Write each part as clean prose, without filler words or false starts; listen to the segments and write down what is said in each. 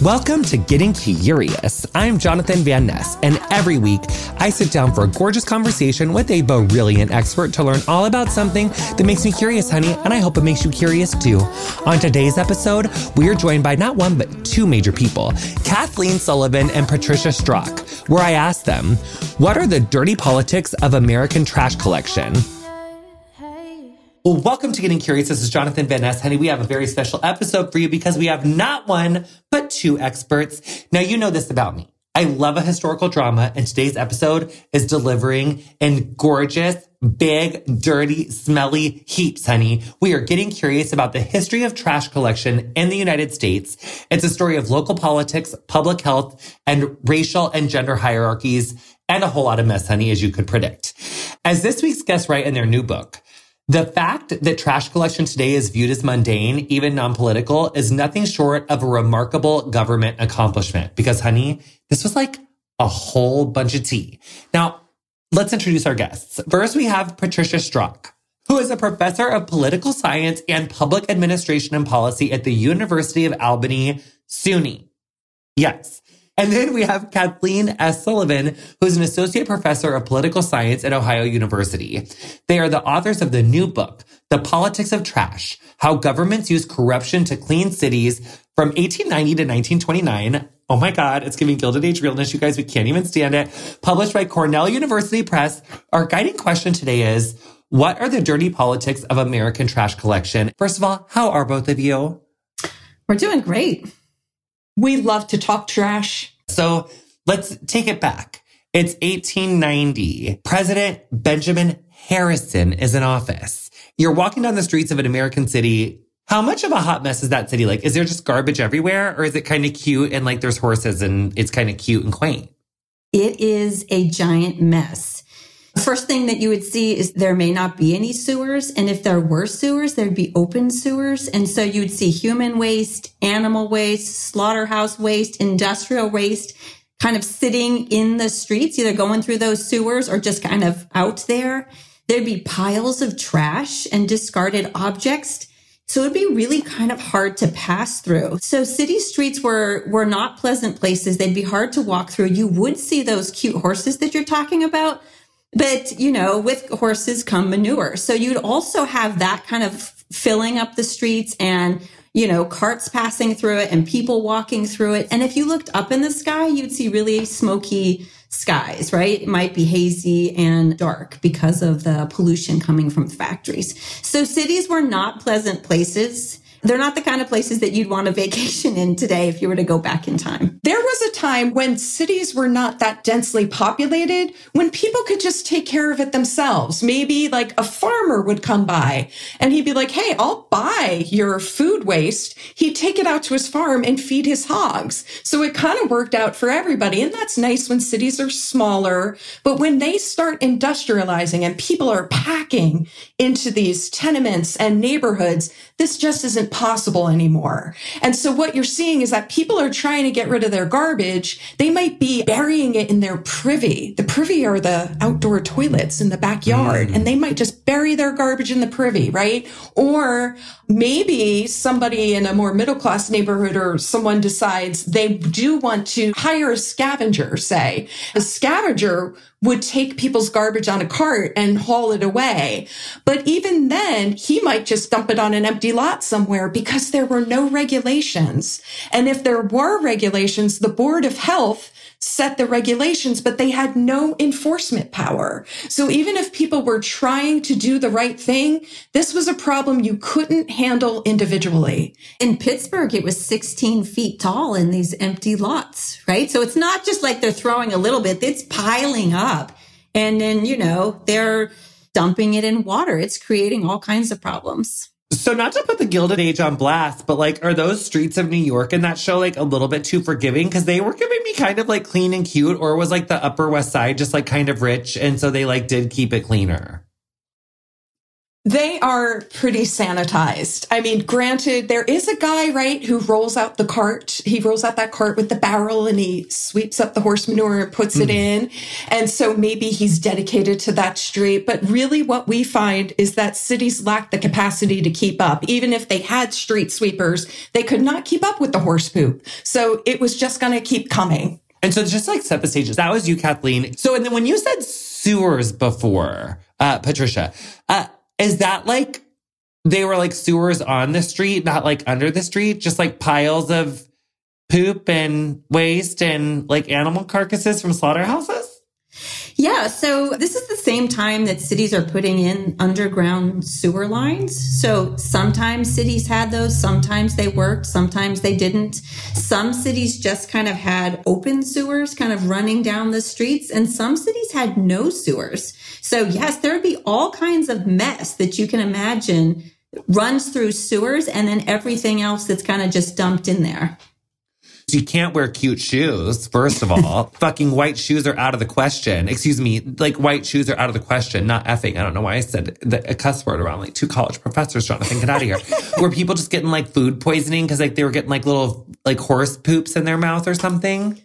Welcome to Getting Curious. I'm Jonathan Van Ness, and every week I sit down for a gorgeous conversation with a brilliant expert to learn all about something that makes me curious, honey, and I hope it makes you curious too. On today's episode, we are joined by not one, but two major people, Kathleen Sullivan and Patricia Strach, where I asked them, what are the dirty politics of American trash collection? Well, welcome to Getting Curious. This is Jonathan Van Ness. Honey, we have a very special episode for you because we have not one, but two experts. Now, you know this about me. I love a historical drama, and today's episode is delivering in gorgeous, big, dirty, smelly heaps, honey. We are getting curious about the history of trash collection in the United States. It's a story of local politics, public health, and racial and gender hierarchies, and a whole lot of mess, honey, as you could predict. As this week's guests write in their new book, the fact that trash collection today is viewed as mundane, even non-political, is nothing short of a remarkable government accomplishment. Because, honey, this was like a whole bunch of tea. Now, let's introduce our guests. First, we have Patricia Strach, who is a professor of political science and public administration and policy at the University of Albany, SUNY. Yes. And then we have Kathleen S. Sullivan, who's an associate professor of political science at Ohio University. They are the authors of the new book, The Politics of Trash, How Governments Use Corruption to Clean Cities from 1890 to 1929. Oh my God, it's giving Gilded Age realness, you guys. We can't even stand it. Published by Cornell University Press. Our guiding question today is, what are the dirty politics of American trash collection? First of all, how are both of you? We're doing great. We love to talk trash. So let's take it back. It's 1890. President Benjamin Harrison is in office. You're walking down the streets of an American city. How much of a hot mess is that city like? Is there just garbage everywhere, or is it kind of cute and like there's horses and it's kind of cute and quaint? It is a giant mess. First thing that you would see is there may not be any sewers. And if there were sewers, there'd be open sewers. And so you'd see human waste, animal waste, slaughterhouse waste, industrial waste, kind of sitting in the streets, either going through those sewers or just kind of out there. There'd be piles of trash and discarded objects. So it'd be really kind of hard to pass through. So city streets were not pleasant places. They'd be hard to walk through. You would see those cute horses that you're talking about. But, you know, with horses come manure. So you'd also have that kind of filling up the streets and, you know, carts passing through it and people walking through it. And if you looked up in the sky, you'd see really smoky skies, right? It might be hazy and dark because of the pollution coming from factories. So cities were not pleasant places. They're not the kind of places that you'd want to vacation in today if you were to go back in time. There was a time when cities were not that densely populated, when people could just take care of it themselves. Maybe like a farmer would come by and he'd be like, hey, I'll buy your food waste. He'd take it out to his farm and feed his hogs. So it kind of worked out for everybody. And that's nice when cities are smaller. But when they start industrializing and people are packing into these tenements and neighborhoods, this just isn't possible anymore. And so what you're seeing is that people are trying to get rid of their garbage. They might be burying it in their privy. The privy are the outdoor toilets in the backyard, and they might just bury their garbage in the privy, right? Or maybe somebody in a more middle-class neighborhood or someone decides they do want to hire a scavenger, say. A scavenger would take people's garbage on a cart and haul it away. But even then, he might just dump it on an empty lot somewhere because there were no regulations. And if there were regulations, the Board of Health set the regulations, but they had no enforcement power. So even if people were trying to do the right thing, this was a problem you couldn't handle individually. In Pittsburgh, it was 16 feet tall in these empty lots, right? So it's not just like they're throwing a little bit, it's piling up. And then, they're dumping it in water. It's creating all kinds of problems. So not to put the Gilded Age on blast, but are those streets of New York in that show a little bit too forgiving? Because they were giving me kind of clean and cute, or was the Upper West Side just kind of rich? And so they did keep it cleaner. They are pretty sanitized. I mean, granted, there is a guy, right, who rolls out the cart. He rolls out that cart with the barrel and he sweeps up the horse manure and puts it in. And so maybe he's dedicated to that street. But really what we find is that cities lack the capacity to keep up. Even if they had street sweepers, they could not keep up with the horse poop. So it was just going to keep coming. And so just set the stage. That was you, Kathleen. So and then when you said sewers before, Patricia, is that they were sewers on the street, not under the street, just piles of poop and waste and animal carcasses from slaughterhouses? Yeah. So this is the same time that cities are putting in underground sewer lines. So sometimes cities had those, sometimes they worked, sometimes they didn't. Some cities just kind of had open sewers kind of running down the streets, and some cities had no sewers. So yes, there'd be all kinds of mess that you can imagine runs through sewers and then everything else that's kind of just dumped in there. You can't wear cute shoes, first of all. Fucking white shoes are out of the question. Excuse me, white shoes are out of the question, not effing. I don't know why I said a cuss word around two college professors, Jonathan, get out of here. Were people just getting food poisoning because they were getting little horse poops in their mouth or something?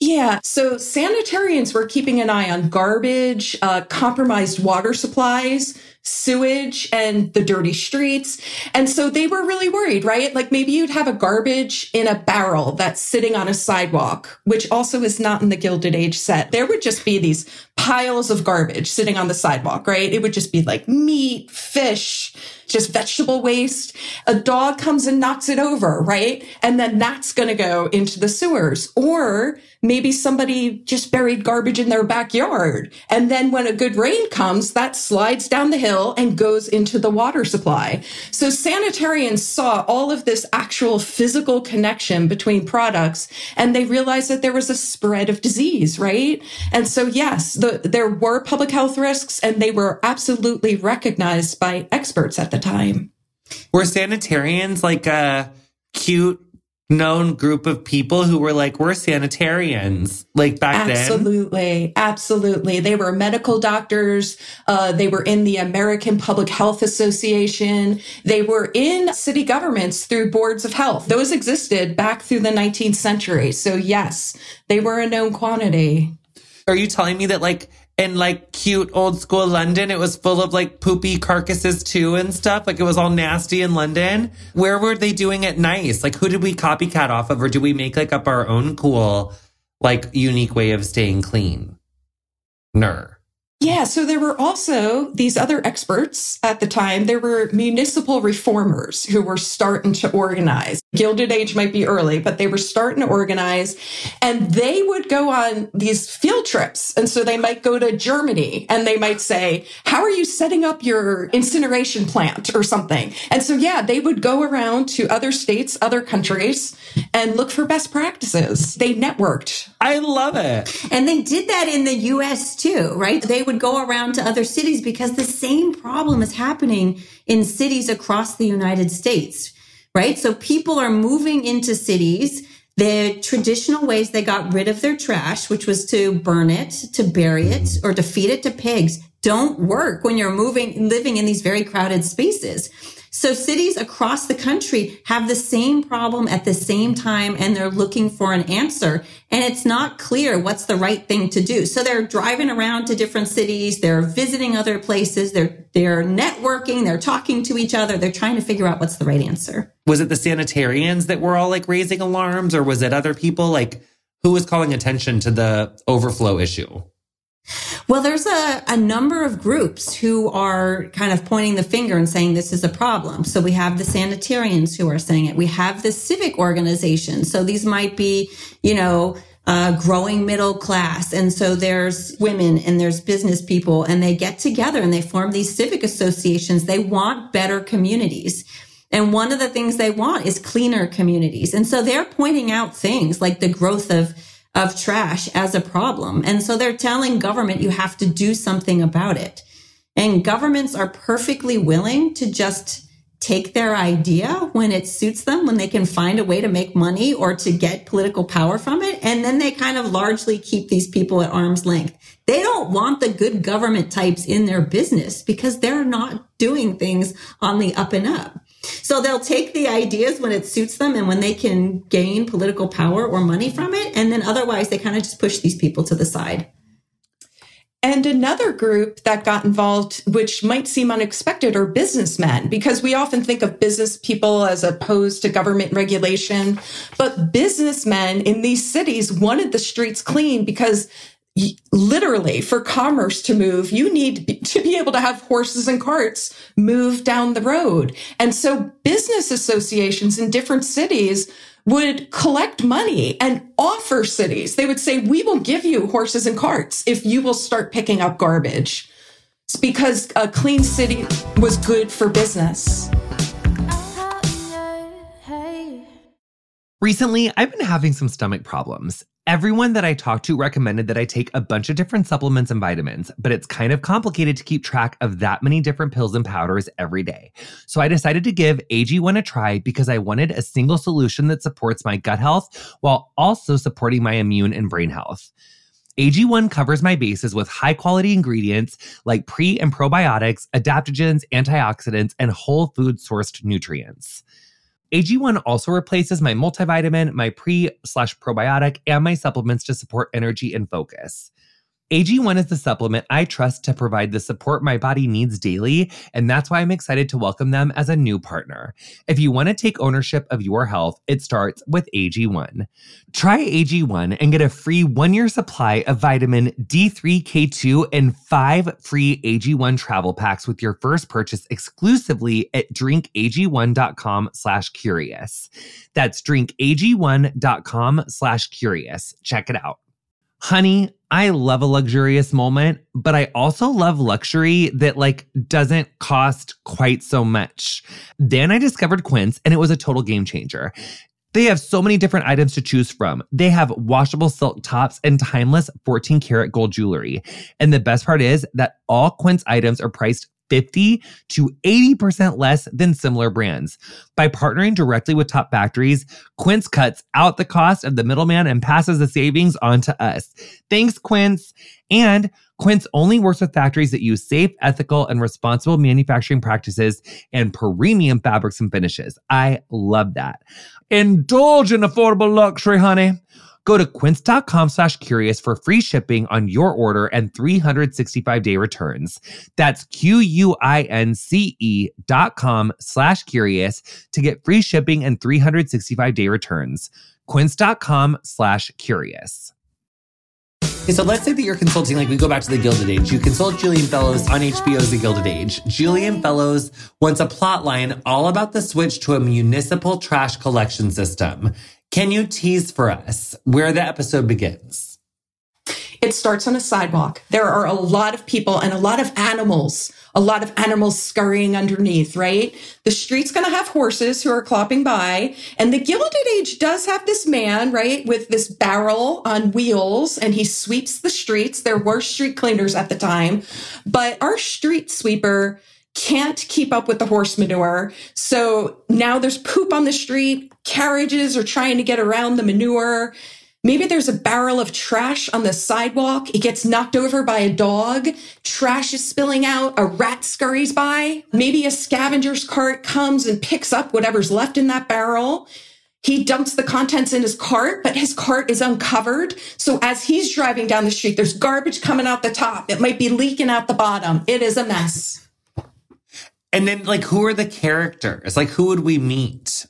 Yeah. So sanitarians were keeping an eye on garbage, compromised water supplies, sewage, and the dirty streets. And so they were really worried, right? Maybe you'd have a garbage in a barrel that's sitting on a sidewalk, which also is not in the Gilded Age set. There would just be these piles of garbage sitting on the sidewalk, right? It would just be meat, fish, just vegetable waste. A dog comes and knocks it over, right? And then that's going to go into the sewers. Or maybe somebody just buried garbage in their backyard. And then when a good rain comes, that slides down the hill and goes into the water supply. So sanitarians saw all of this actual physical connection between products, and they realized that there was a spread of disease, right? And so yes, there were public health risks, and they were absolutely recognized by experts at the time. Were sanitarians a cute known group of people who were we're sanitarians, back then? Absolutely. They were medical doctors. They were in the American Public Health Association. They were in city governments through boards of health. Those existed back through the 19th century. So yes, they were a known quantity. Are you telling me that in cute old school London, it was full of poopy carcasses too and stuff? It was all nasty in London. Where were they doing it nice? Who did we copycat off of? Or do we make up our own cool, unique way of staying clean? Ner. Yeah, so there were also these other experts at the time. There were municipal reformers who were starting to organize. Gilded Age might be early, but they were starting to organize. And they would go on these field trips. And so they might go to Germany and they might say, how are you setting up your incineration plant or something? And so, yeah, they would go around to other states, other countries, and look for best practices. They networked. I love it. And they did that in the U.S. too, right? They would go around to other cities because the same problem is happening in cities across the United States, right? So people are moving into cities. The traditional ways they got rid of their trash, which was to burn it, to bury it, or to feed it to pigs, don't work when you're living in these very crowded spaces. So cities across the country have the same problem at the same time, and they're looking for an answer. And it's not clear what's the right thing to do. So they're driving around to different cities. They're visiting other places. They're networking. They're talking to each other. They're trying to figure out what's the right answer. Was it the sanitarians that were all like raising alarms, or was it other people? Like, who was calling attention to the overflow issue? Well, there's a number of groups who are kind of pointing the finger and saying this is a problem. So we have the sanitarians who are saying it. We have the civic organizations. So these might be, growing middle class. And so there's women and there's business people, and they get together and they form these civic associations. They want better communities. And one of the things they want is cleaner communities. And so they're pointing out things like the growth of trash as a problem. And so they're telling government, you have to do something about it. And governments are perfectly willing to just take their idea when it suits them, when they can find a way to make money or to get political power from it. And then they kind of largely keep these people at arm's length. They don't want the good government types in their business because they're not doing things on the up and up. So they'll take the ideas when it suits them and when they can gain political power or money from it. And then otherwise, they kind of just push these people to the side. And another group that got involved, which might seem unexpected, are businessmen, because we often think of business people as opposed to government regulation. But businessmen in these cities wanted the streets clean because literally, for commerce to move, you need to be able to have horses and carts move down the road. And so business associations in different cities would collect money and offer cities. They would say, we will give you horses and carts if you will start picking up garbage. It's because a clean city was good for business. Recently, I've been having some stomach problems. Everyone that I talked to recommended that I take a bunch of different supplements and vitamins, but it's kind of complicated to keep track of that many different pills and powders every day. So I decided to give AG1 a try because I wanted a single solution that supports my gut health while also supporting my immune and brain health. AG1 covers my bases with high-quality ingredients like pre- and probiotics, adaptogens, antioxidants, and whole food-sourced nutrients. AG1 also replaces my multivitamin, my pre/probiotic, and my supplements to support energy and focus. AG1 is the supplement I trust to provide the support my body needs daily, and that's why I'm excited to welcome them as a new partner. If you want to take ownership of your health, it starts with AG1. Try AG1 and get a free 1-year supply of vitamin D3K2 and 5 free AG1 travel packs with your first purchase exclusively at drinkag1.com/curious. That's drinkag1.com/curious. Check it out. Honey, I love a luxurious moment, but I also love luxury that doesn't cost quite so much. Then I discovered Quince, and it was a total game changer. They have so many different items to choose from. They have washable silk tops and timeless 14 karat gold jewelry. And the best part is that all Quince items are priced 50 to 80% less than similar brands. By partnering directly with top factories, Quince cuts out the cost of the middleman and passes the savings on to us. Thanks, Quince. And Quince only works with factories that use safe, ethical, and responsible manufacturing practices and premium fabrics and finishes. I love that. Indulge in affordable luxury, honey. Go to quince.com/curious for free shipping on your order and 365-day returns. That's QUINCE.com/curious to get free shipping and 365-day returns. Quince.com/curious. Okay, so let's say that you're consulting, like we go back to the Gilded Age. You consult Julian Fellowes on HBO's The Gilded Age. Julian Fellowes wants a plot line all about the switch to a municipal trash collection system. Can you tease for us where the episode begins? It starts on a sidewalk. There are a lot of people and a lot of animals scurrying underneath, right? The street's going to have horses who are clopping by. And the Gilded Age does have this man, right, with this barrel on wheels, and he sweeps the streets. There were street cleaners at the time, but our street sweeper can't keep up with the horse manure. So now there's poop on the street. Carriages are trying to get around the manure. Maybe there's a barrel of trash on the sidewalk. It gets knocked over by a dog. Trash is spilling out. A rat scurries by. Maybe a scavenger's cart comes and picks up whatever's left in that barrel. He dumps the contents in his cart, but his cart is uncovered. So as he's driving down the street, there's garbage coming out the top. It might be leaking out the bottom. It is a mess. And then, like, who are the characters? Like, who would we meet?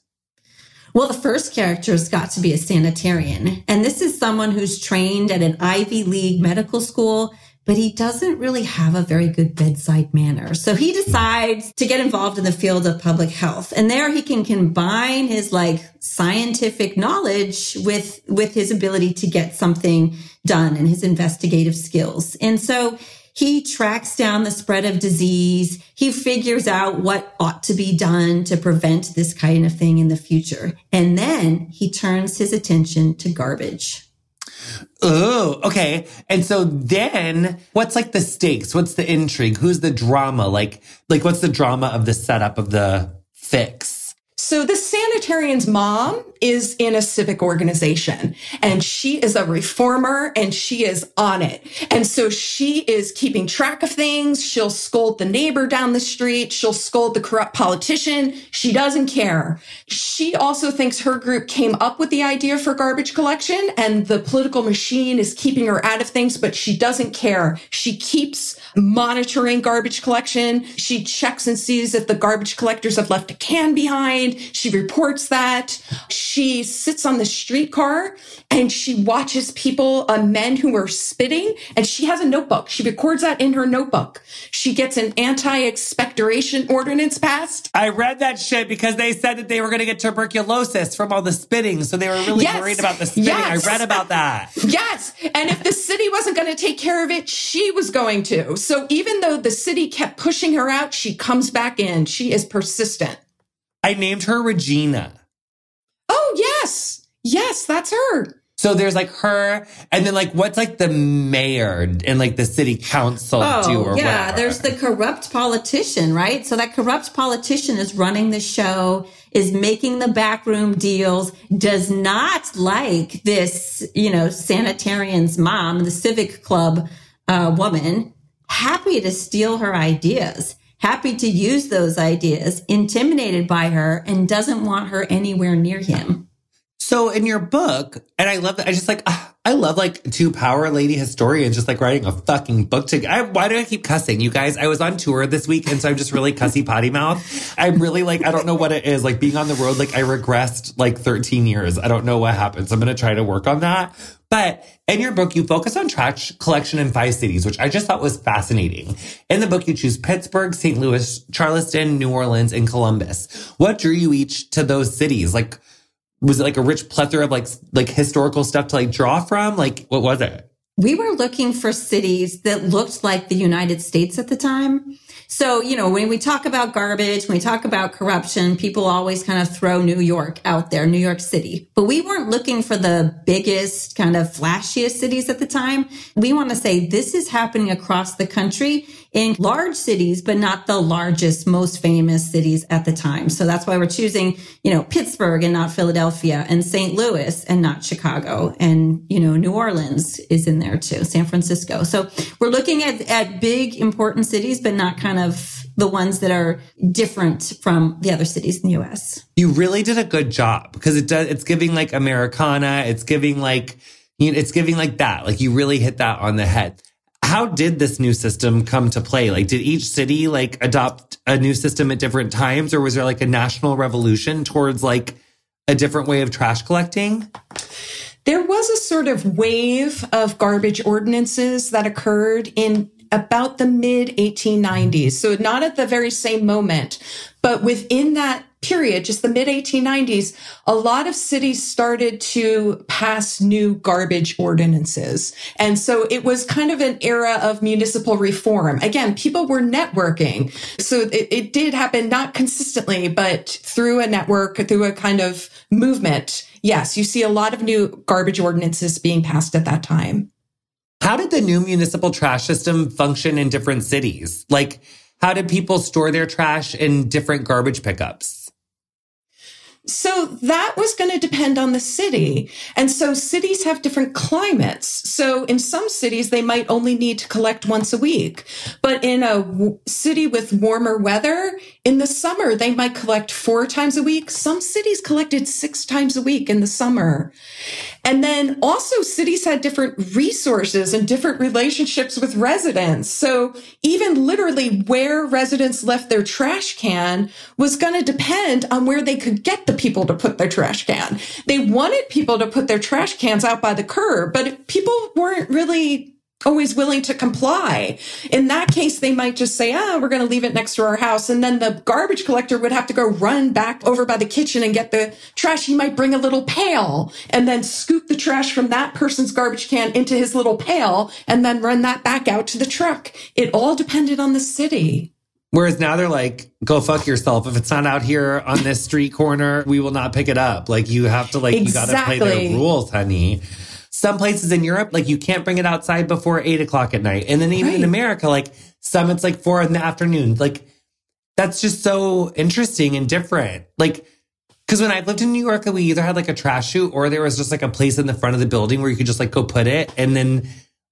Well, the first character's got to be a sanitarian. And this is someone who's trained at an Ivy League medical school, but he doesn't really have a very good bedside manner. So he decides to get involved in the field of public health. And there he can combine his, like, scientific knowledge with his ability to get something done and his investigative skills. And so he tracks down the spread of disease. He figures out what ought to be done to prevent this kind of thing in the future. And then he turns his attention to garbage. Oh, okay. And so then what's like the stakes? What's the intrigue? Who's the drama? Like what's the drama of the setup of the fix? So the sanitarian's mom is in a civic organization, and she is a reformer, and she is on it. And so she is keeping track of things. She'll scold the neighbor down the street. She'll scold the corrupt politician. She doesn't care. She also thinks her group came up with the idea for garbage collection, and the political machine is keeping her out of things, but she doesn't care. She keeps monitoring garbage collection. She checks and sees if the garbage collectors have left a can behind. She reports that. She sits on the streetcar and she watches people, men who are spitting, and she has a notebook. She records that in her notebook. She gets an anti-expectoration ordinance passed. I read that shit because they said that they were going to get tuberculosis from all the spitting. So they were really worried about the spitting. Yes. I read about that. Yes. And if the city wasn't going to take care of it, she was going to. So even though the city kept pushing her out, she comes back in. She is persistent. I named her Regina. Oh, yes. Yes, that's her. So there's like her, and then like what's like the mayor and like the city council whatever. There's the corrupt politician, right? So that corrupt politician is running the show, is making the backroom deals, does not like this, you know, sanitarian's mom, the civic club woman, happy to steal her ideas. Happy to use those ideas, intimidated by her, and doesn't want her anywhere near him. So in your book, and I love that, I love two power lady historians just like writing a fucking book together. Why do I keep cussing, you guys? I was on tour this week, and so I'm just really cussy potty mouth. I'm really like, I don't know what it is. Like being on the road, like I regressed like 13 years. I don't know what happened. So I'm going to try to work on that. But in your book, you focus on trash collection in 5 cities, which I just thought was fascinating. In the book, you choose Pittsburgh, St. Louis, Charleston, New Orleans, and Columbus. What drew you each to those cities? Like, was it like a rich plethora of like historical stuff to like draw from? Like, what was it? We were looking for cities that looked like the United States at the time. So, you know, when we talk about garbage, when we talk about corruption, people always kind of throw New York out there, New York City. But we weren't looking for the biggest, kind of flashiest cities at the time. We want to say this is happening across the country in large cities, but not the largest, most famous cities at the time. So that's why we're choosing, you know, Pittsburgh and not Philadelphia, and St. Louis and not Chicago. And, you know, New Orleans is in there too, San Francisco. So we're looking at big, important cities, but not kind of the ones that are different from the other cities in the U.S. You really did a good job because it's giving like Americana. It's giving like, you know, it's giving like that. Like you really hit that on the head. How did this new system come to play? Like, did each city like adopt a new system at different times, or was there like a national revolution towards like a different way of trash collecting? There was a sort of wave of garbage ordinances that occurred in about the mid-1890s. So not at the very same moment, but within that period, just the mid-1890s, a lot of cities started to pass new garbage ordinances. And so it was kind of an era of municipal reform. Again, people were networking. So it did happen, not consistently, but through a network, through a kind of movement. Yes, you see a lot of new garbage ordinances being passed at that time. How did the new municipal trash system function in different cities? Like, how did people store their trash in different garbage pickups? So that was going to depend on the city. And so cities have different climates. So in some cities, they might only need to collect once a week. But in a city with warmer weather, in the summer, they might collect 4 times a week. Some cities collected 6 times a week in the summer. And then also cities had different resources and different relationships with residents. So even literally where residents left their trash can was going to depend on where they could get the people to put their trash can. They wanted people to put their trash cans out by the curb, but people weren't really always willing to comply. In that case, they might just say, we're going to leave it next to our house. And then the garbage collector would have to go run back over by the kitchen and get the trash. He might bring a little pail and then scoop the trash from that person's garbage can into his little pail and then run that back out to the truck. It all depended on the city. Whereas now they're like, go fuck yourself. If it's not out here on this street corner, we will not pick it up. Like, you have to, like, exactly. You got to play the rules, honey. Some places in Europe, like, you can't bring it outside before 8 o'clock at night. And then even right. In America, like, some it's like 4 p.m. Like, that's just so interesting and different. Like, because when I lived in New York, we either had like a trash chute or there was just like a place in the front of the building where you could just like go put it. And then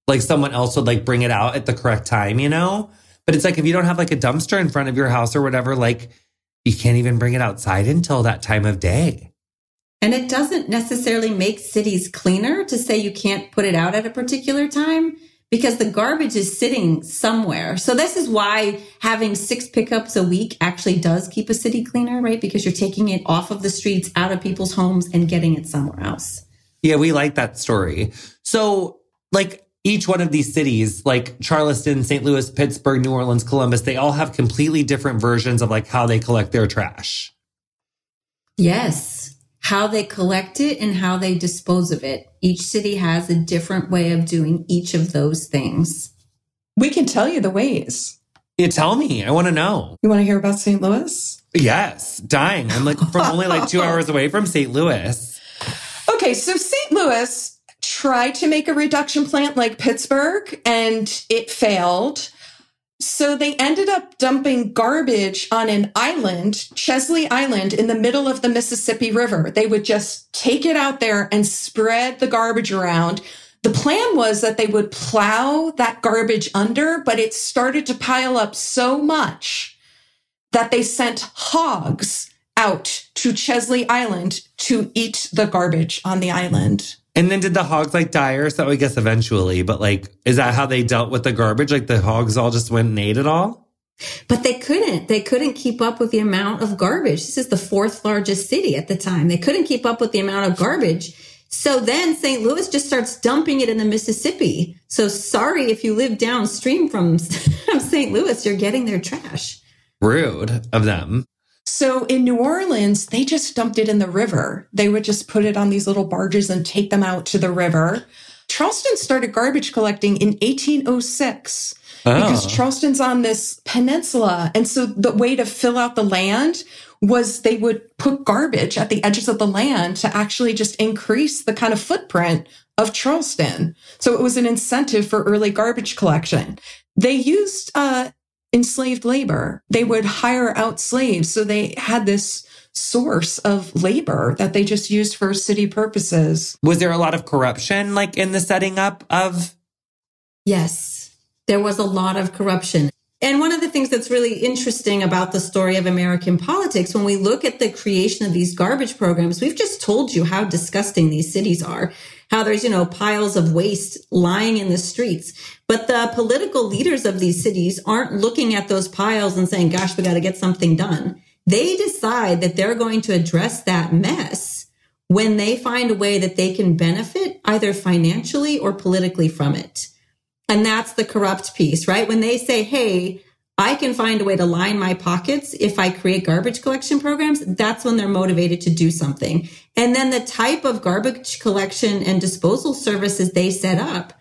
like someone else would like bring it out at the correct time, you know? But it's like, if you don't have like a dumpster in front of your house or whatever, like, you can't even bring it outside until that time of day. And it doesn't necessarily make cities cleaner to say you can't put it out at a particular time, because the garbage is sitting somewhere. So this is why having 6 pickups a week actually does keep a city cleaner, right? Because you're taking it off of the streets, out of people's homes, and getting it somewhere else. Yeah, we like that story. So like, each one of these cities, like Charleston, St. Louis, Pittsburgh, New Orleans, Columbus, they all have completely different versions of like how they collect their trash. Yes, how they collect it and how they dispose of it. Each city has a different way of doing each of those things. We can tell you the ways. You tell me. I want to know. You want to hear about St. Louis? Yes, dying. I'm like from only like 2 hours away from St. Louis. Okay, so St. Louis tried to make a reduction plant like Pittsburgh, and it failed. So they ended up dumping garbage on an island, Chesley Island, in the middle of the Mississippi River. They would just take it out there and spread the garbage around. The plan was that they would plow that garbage under, but it started to pile up so much that they sent hogs out to Chesley Island to eat the garbage on the island. And then did the hogs like die or so? I guess eventually, but like, is that how they dealt with the garbage? Like the hogs all just went and ate it all? But they couldn't keep up with the amount of garbage. This is the 4th largest city at the time. They couldn't keep up with the amount of garbage. So then St. Louis just starts dumping it in the Mississippi. So sorry, if you live downstream from St. Louis, you're getting their trash. Rude of them. So in New Orleans, they just dumped it in the river. They would just put it on these little barges and take them out to the river. Charleston started garbage collecting in 1806 because Charleston's on this peninsula. And so the way to fill out the land was they would put garbage at the edges of the land to actually just increase the kind of footprint of Charleston. So it was an incentive for early garbage collection. They used enslaved labor. They would hire out slaves. So they had this source of labor that they just used for city purposes. Was there a lot of corruption like in the setting up of? Yes, there was a lot of corruption. And one of the things that's really interesting about the story of American politics, when we look at the creation of these garbage programs, we've just told you how disgusting these cities are, how there's, you know, piles of waste lying in the streets. But the political leaders of these cities aren't looking at those piles and saying, gosh, we got to get something done. They decide that they're going to address that mess when they find a way that they can benefit either financially or politically from it. And that's the corrupt piece, right? When they say, hey, I can find a way to line my pockets if I create garbage collection programs, that's when they're motivated to do something. And then the type of garbage collection and disposal services they set up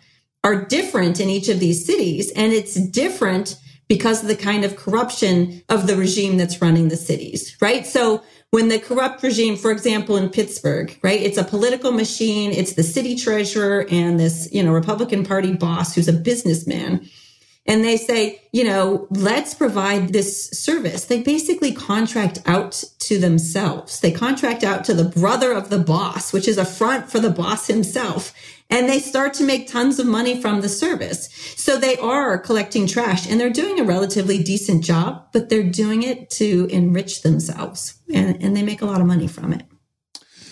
are different in each of these cities. And it's different because of the kind of corruption of the regime that's running the cities, right? So when the corrupt regime, for example, in Pittsburgh, right, it's a political machine, it's the city treasurer and this, Republican Party boss who's a businessman. And they say, let's provide this service. They basically contract out to themselves. They contract out to the brother of the boss, which is a front for the boss himself. And they start to make tons of money from the service. So they are collecting trash and they're doing a relatively decent job, but they're doing it to enrich themselves. And they make a lot of money from it.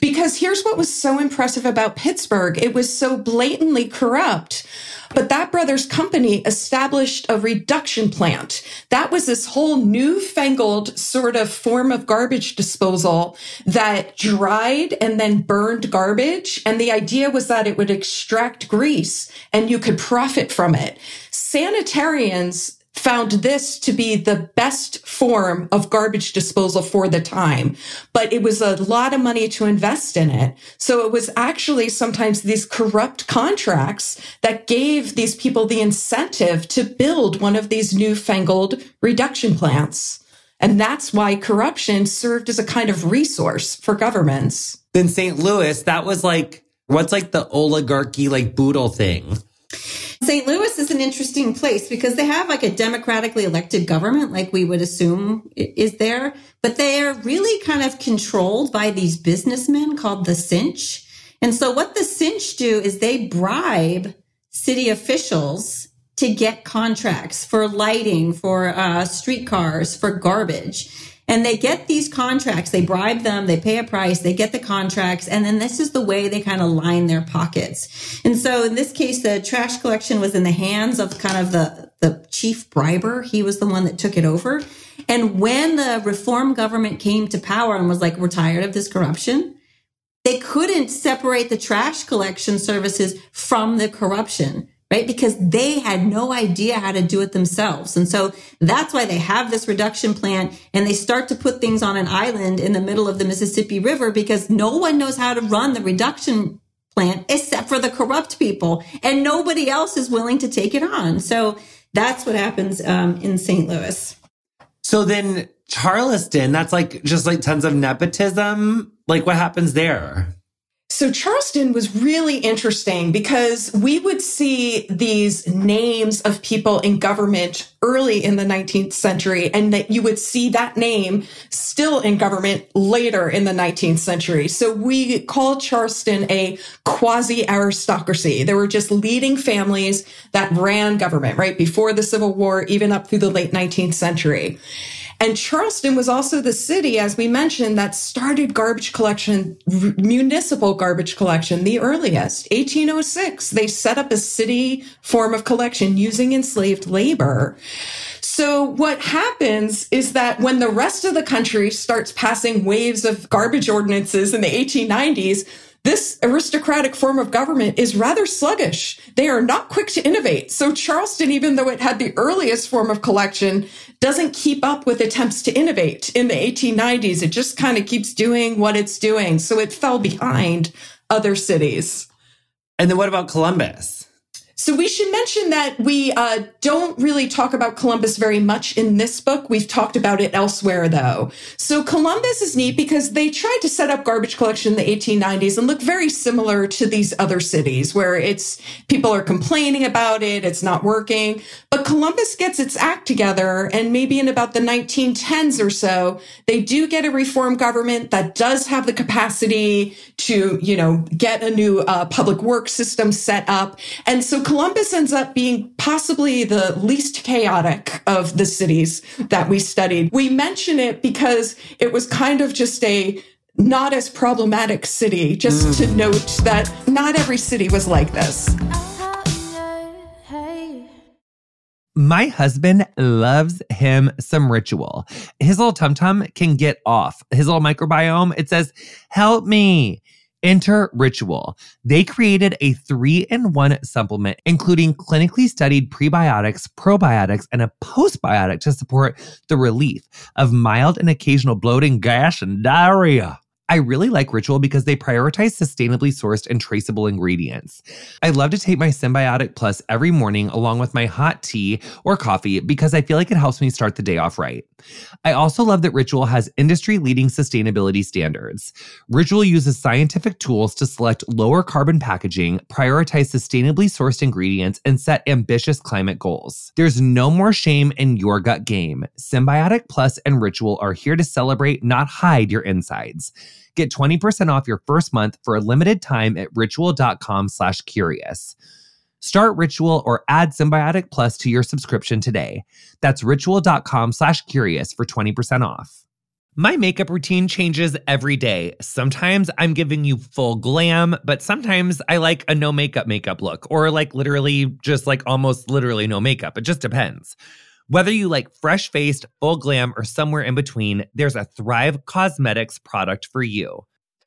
Because here's what was so impressive about Pittsburgh. It was so blatantly corrupt. But that brother's company established a reduction plant. That was this whole newfangled sort of form of garbage disposal that dried and then burned garbage. And the idea was that it would extract grease and you could profit from it. Sanitarians found this to be the best form of garbage disposal for the time, but it was a lot of money to invest in it. So it was actually sometimes these corrupt contracts that gave these people the incentive to build one of these newfangled reduction plants. And that's why corruption served as a kind of resource for governments. In St. Louis, that was what's the oligarchy, boodle thing? St. Louis is an interesting place because they have a democratically elected government, like we would assume is there, but they are really kind of controlled by these businessmen called the Cinch. And so what the Cinch do is they bribe city officials to get contracts for lighting, for streetcars, for garbage. And they get these contracts, they bribe them, they pay a price, they get the contracts, and then this is the way they kind of line their pockets. And so in this case, the trash collection was in the hands of kind of the chief briber. He was the one that took it over. And when the reform government came to power and was like, we're tired of this corruption, they couldn't separate the trash collection services from the corruption. Right? Because they had no idea how to do it themselves. And so that's why they have this reduction plant and they start to put things on an island in the middle of the Mississippi River because no one knows how to run the reduction plant except for the corrupt people and nobody else is willing to take it on. So that's what happens in St. Louis. So then Charleston, that's just tons of nepotism. What happens there? So Charleston was really interesting because we would see these names of people in government early in the 19th century, and that you would see that name still in government later in the 19th century. So we call Charleston a quasi-aristocracy. There were just leading families that ran government, right, before the Civil War, even up through the late 19th century. And Charleston was also the city, as we mentioned, that started garbage collection, municipal garbage collection, the earliest. 1806, they set up a city form of collection using enslaved labor. So what happens is that when the rest of the country starts passing waves of garbage ordinances in the 1890s, this aristocratic form of government is rather sluggish. They are not quick to innovate. So Charleston, even though it had the earliest form of collection, doesn't keep up with attempts to innovate in the 1890s. It just kind of keeps doing what it's doing. So it fell behind other cities. And then what about Columbus? So we should mention that we don't really talk about Columbus very much in this book. We've talked about it elsewhere, though. So Columbus is neat because they tried to set up garbage collection in the 1890s and look very similar to these other cities where it's people are complaining about it. It's not working. But Columbus gets its act together. And maybe in about the 1910s or so, they do get a reform government that does have the capacity to, get a new public works system set up. And so Columbus ends up being possibly the least chaotic of the cities that we studied. We mention it because it was kind of just a not as problematic city, just to note that not every city was like this. My husband loves him some Ritual. His little tum-tum can get off. His little microbiome, it says, help me. Enter Ritual. They created a 3-in-1 supplement, including clinically studied prebiotics, probiotics, and a postbiotic to support the relief of mild and occasional bloating, gas, and diarrhea. I really like Ritual because they prioritize sustainably sourced and traceable ingredients. I love to take my Symbiotic Plus every morning along with my hot tea or coffee because I feel like it helps me start the day off right. I also love that Ritual has industry-leading sustainability standards. Ritual uses scientific tools to select lower carbon packaging, prioritize sustainably sourced ingredients, and set ambitious climate goals. There's no more shame in your gut game. Symbiotic Plus and Ritual are here to celebrate, not hide your insides. Get 20% off your first month for a limited time at Ritual.com/curious. Start Ritual or add Symbiotic Plus to your subscription today. That's Ritual.com/curious for 20% off. My makeup routine changes every day. Sometimes I'm giving you full glam, but sometimes I like a no makeup look or like literally just like almost literally no makeup. It just depends. Whether you like fresh-faced, full glam, or somewhere in between, there's a Thrive Cosmetics product for you.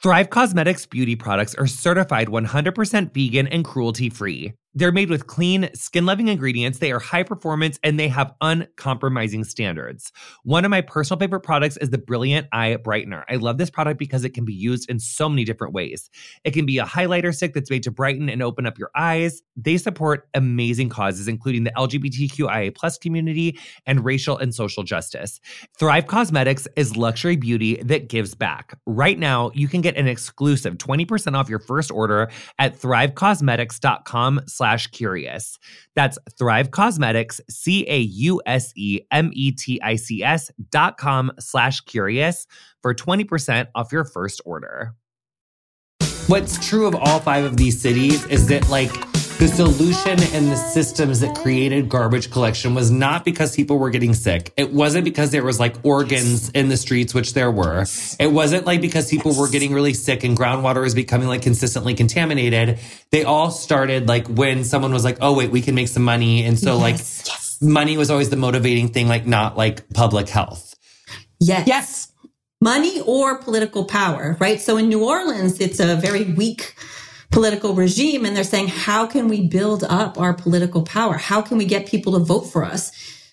Thrive Cosmetics beauty products are certified 100% vegan and cruelty-free. They're made with clean, skin-loving ingredients, they are high-performance, and they have uncompromising standards. One of my personal favorite products is the Brilliant Eye Brightener. I love this product because it can be used in so many different ways. It can be a highlighter stick that's made to brighten and open up your eyes. They support amazing causes, including the LGBTQIA+ community and racial and social justice. Thrive Cosmetics is luxury beauty that gives back. Right now, you can get an exclusive 20% off your first order at thrivecosmetics.com/curious. That's Thrive Cosmetics, CAUSEMETICS.com/curious for 20% off your first order. What's true of all five of these cities is that, like, the solution and the systems that created garbage collection was not because people were getting sick. It wasn't because there was like organs in the streets, which there were. It wasn't like because people were getting really sick and groundwater was becoming like consistently contaminated. They all started like when someone was like, oh, wait, we can make some money. And so money was always the motivating thing, like not like public health. Yes. Yes. Money or political power, right? So in New Orleans, it's a very weak political regime. And they're saying, how can we build up our political power? How can we get people to vote for us?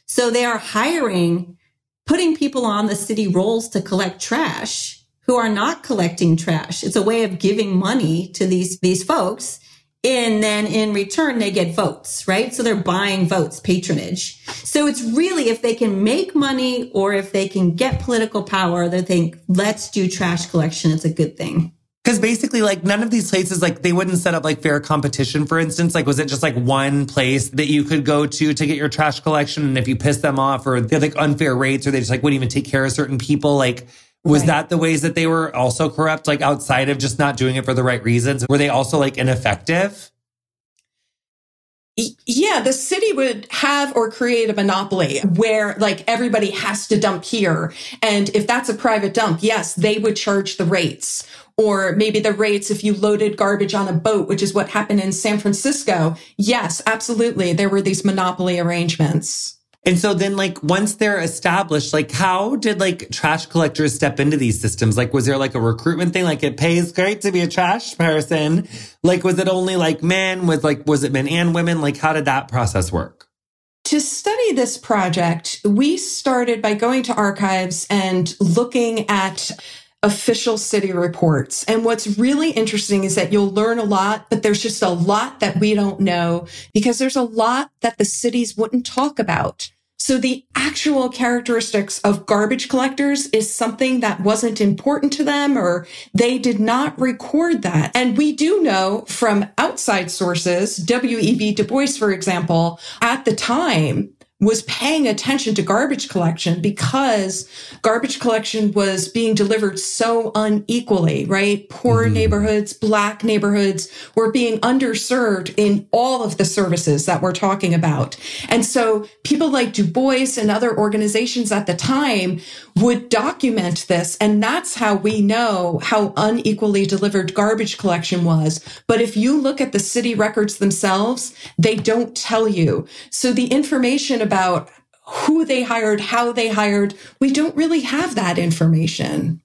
So they are hiring, putting people on the city rolls to collect trash who are not collecting trash. It's a way of giving money to these folks. And then in return, they get votes, right? So they're buying votes, patronage. So it's really if they can make money or if they can get political power, they think, let's do trash collection. It's a good thing. Because basically, like, none of these places, like, they wouldn't set up, like, fair competition, for instance. Like, was it just, like, one place that you could go to get your trash collection? And if you piss them off or they had, like, unfair rates or they just, like, wouldn't even take care of certain people, like, was right. That the ways that they were also corrupt, like, outside of just not doing it for the right reasons? Were they also, like, ineffective? Yeah, the city would have or create a monopoly where like everybody has to dump here. And if that's a private dump, yes, they would charge the rates. Or maybe the rates if you loaded garbage on a boat, which is what happened in San Francisco. Yes, absolutely. There were these monopoly arrangements. And so then like once they're established, like how did like trash collectors step into these systems? Like was there like a recruitment thing? Like it pays great to be a trash person. Like was it only like men? Was it men and women? Like how did that process work? To study this project, we started by going to archives and looking at official city reports. And what's really interesting is that you'll learn a lot, but there's just a lot that we don't know because there's a lot that the cities wouldn't talk about. So the actual characteristics of garbage collectors is something that wasn't important to them or they did not record that. And we do know from outside sources, W.E.B. Du Bois, for example, at the time, was paying attention to garbage collection because garbage collection was being delivered so unequally, right? Poor neighborhoods, Black neighborhoods were being underserved in all of the services that we're talking about. And so people like Du Bois and other organizations at the time would document this. And that's how we know how unequally delivered garbage collection was. But if you look at the city records themselves, they don't tell you. So the information about who they hired, how they hired, we don't really have that information.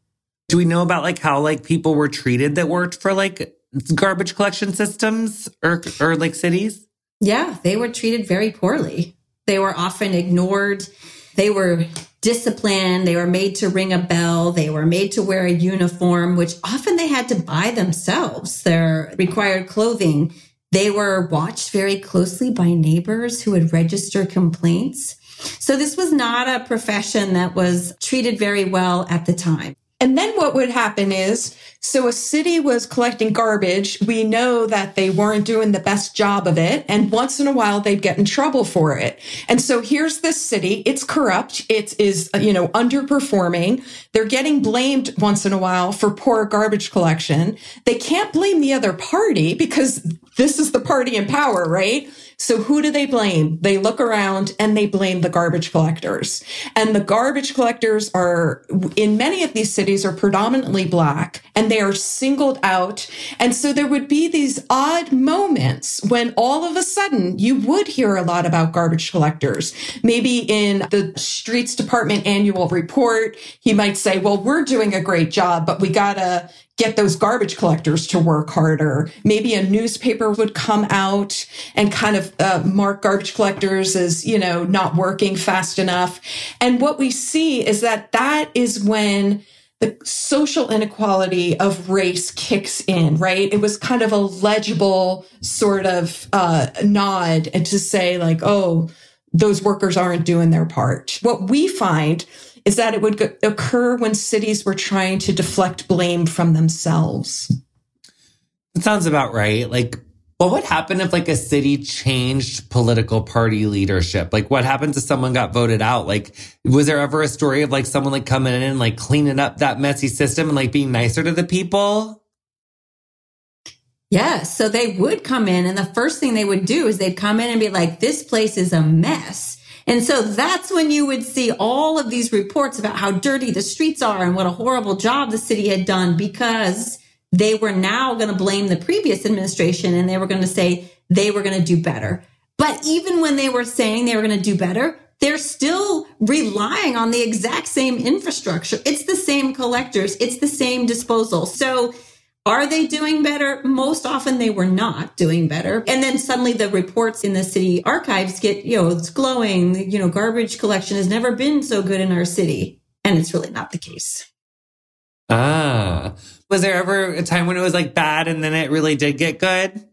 Do we know about like how like people were treated that worked for like garbage collection systems or like cities? Yeah, they were treated very poorly. They were often ignored. They were disciplined. They were made to ring a bell. They were made to wear a uniform, which often they had to buy themselves, their required clothing. They were watched very closely by neighbors who would register complaints. So this was not a profession that was treated very well at the time. And then what would happen is, so a city was collecting garbage. We know that they weren't doing the best job of it. And once in a while, they'd get in trouble for it. And so here's this city. It's corrupt. It is, underperforming. They're getting blamed once in a while for poor garbage collection. They can't blame the other party because this is the party in power, right? So who do they blame? They look around and they blame the garbage collectors. And the garbage collectors are, in many of these cities, are predominantly Black, and they are singled out. And so there would be these odd moments when all of a sudden you would hear a lot about garbage collectors. Maybe in the Streets Department annual report, he might say, well, we're doing a great job, but we gotta get those garbage collectors to work harder. Maybe a newspaper would come out and kind of mark garbage collectors as, not working fast enough. And what we see is that is when the social inequality of race kicks in, right? It was kind of a legible sort of nod and to say like, oh, those workers aren't doing their part. What we find is that it would occur when cities were trying to deflect blame from themselves. It sounds about right. Like, what would happen if like a city changed political party leadership? Like, what happens if someone got voted out? Like, was there ever a story of like someone like coming in and like cleaning up that messy system and like being nicer to the people? Yeah. So they would come in, and the first thing they would do is they'd come in and be like, this place is a mess. And so that's when you would see all of these reports about how dirty the streets are and what a horrible job the city had done, because they were now going to blame the previous administration and they were going to say they were going to do better. But even when they were saying they were going to do better, they're still relying on the exact same infrastructure. It's the same collectors. It's the same disposal. So are they doing better? Most often they were not doing better. And then suddenly the reports in the city archives get, it's glowing, garbage collection has never been so good in our city. And it's really not the case. Ah, was there ever a time when it was like bad and then it really did get good?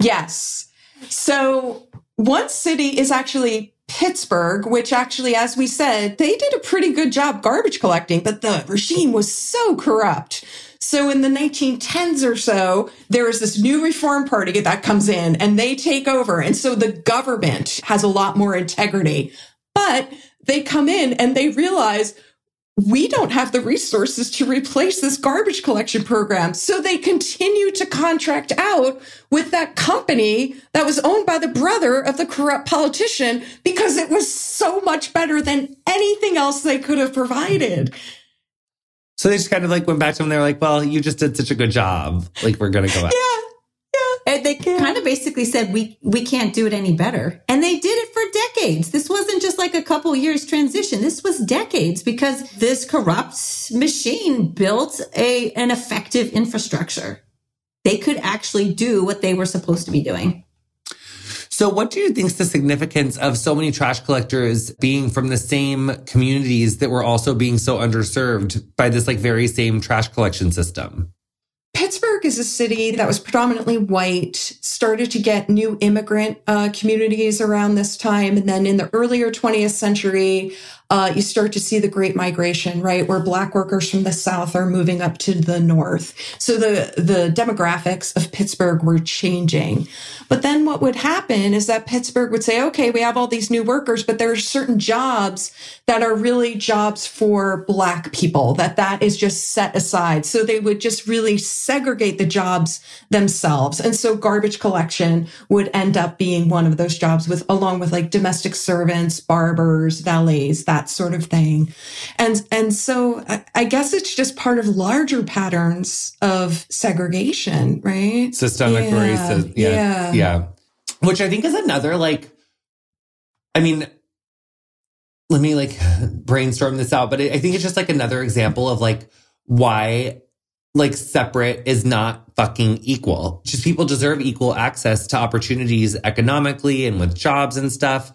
Yes. So one city is actually Pittsburgh, which actually, as we said, they did a pretty good job garbage collecting, but the regime was so corrupt. So in the 1910s or so, there is this new reform party that comes in and they take over. And so the government has a lot more integrity, but they come in and they realize we don't have the resources to replace this garbage collection program. So they continue to contract out with that company that was owned by the brother of the corrupt politician because it was so much better than anything else they could have provided. So they just kind of like went back to them. They were like, well, you just did such a good job. Like, we're going to go out. Yeah. And they kind of basically said, we can't do it any better. And they did it for decades. This wasn't just like a couple years transition. This was decades because this corrupt machine built an effective infrastructure. They could actually do what they were supposed to be doing. So what do you think is the significance of so many trash collectors being from the same communities that were also being so underserved by this like very same trash collection system? Pittsburgh is a city that was predominantly white, started to get new immigrant communities around this time. And then in the earlier 20th century, you start to see the Great Migration, right, where Black workers from the South are moving up to the North. So the demographics of Pittsburgh were changing. But then what would happen is that Pittsburgh would say, okay, we have all these new workers, but there are certain jobs that are really jobs for Black people, that is just set aside. So they would just really segregate the jobs themselves. And so garbage collection would end up being one of those jobs, along with like domestic servants, barbers, valets, that sort of thing. And so I guess it's just part of larger patterns of segregation, right? Systemic racism. Yeah. Which I think is another let me brainstorm this out, but I think it's just like another example of like why like separate is not fucking equal. Just people deserve equal access to opportunities economically and with jobs and stuff.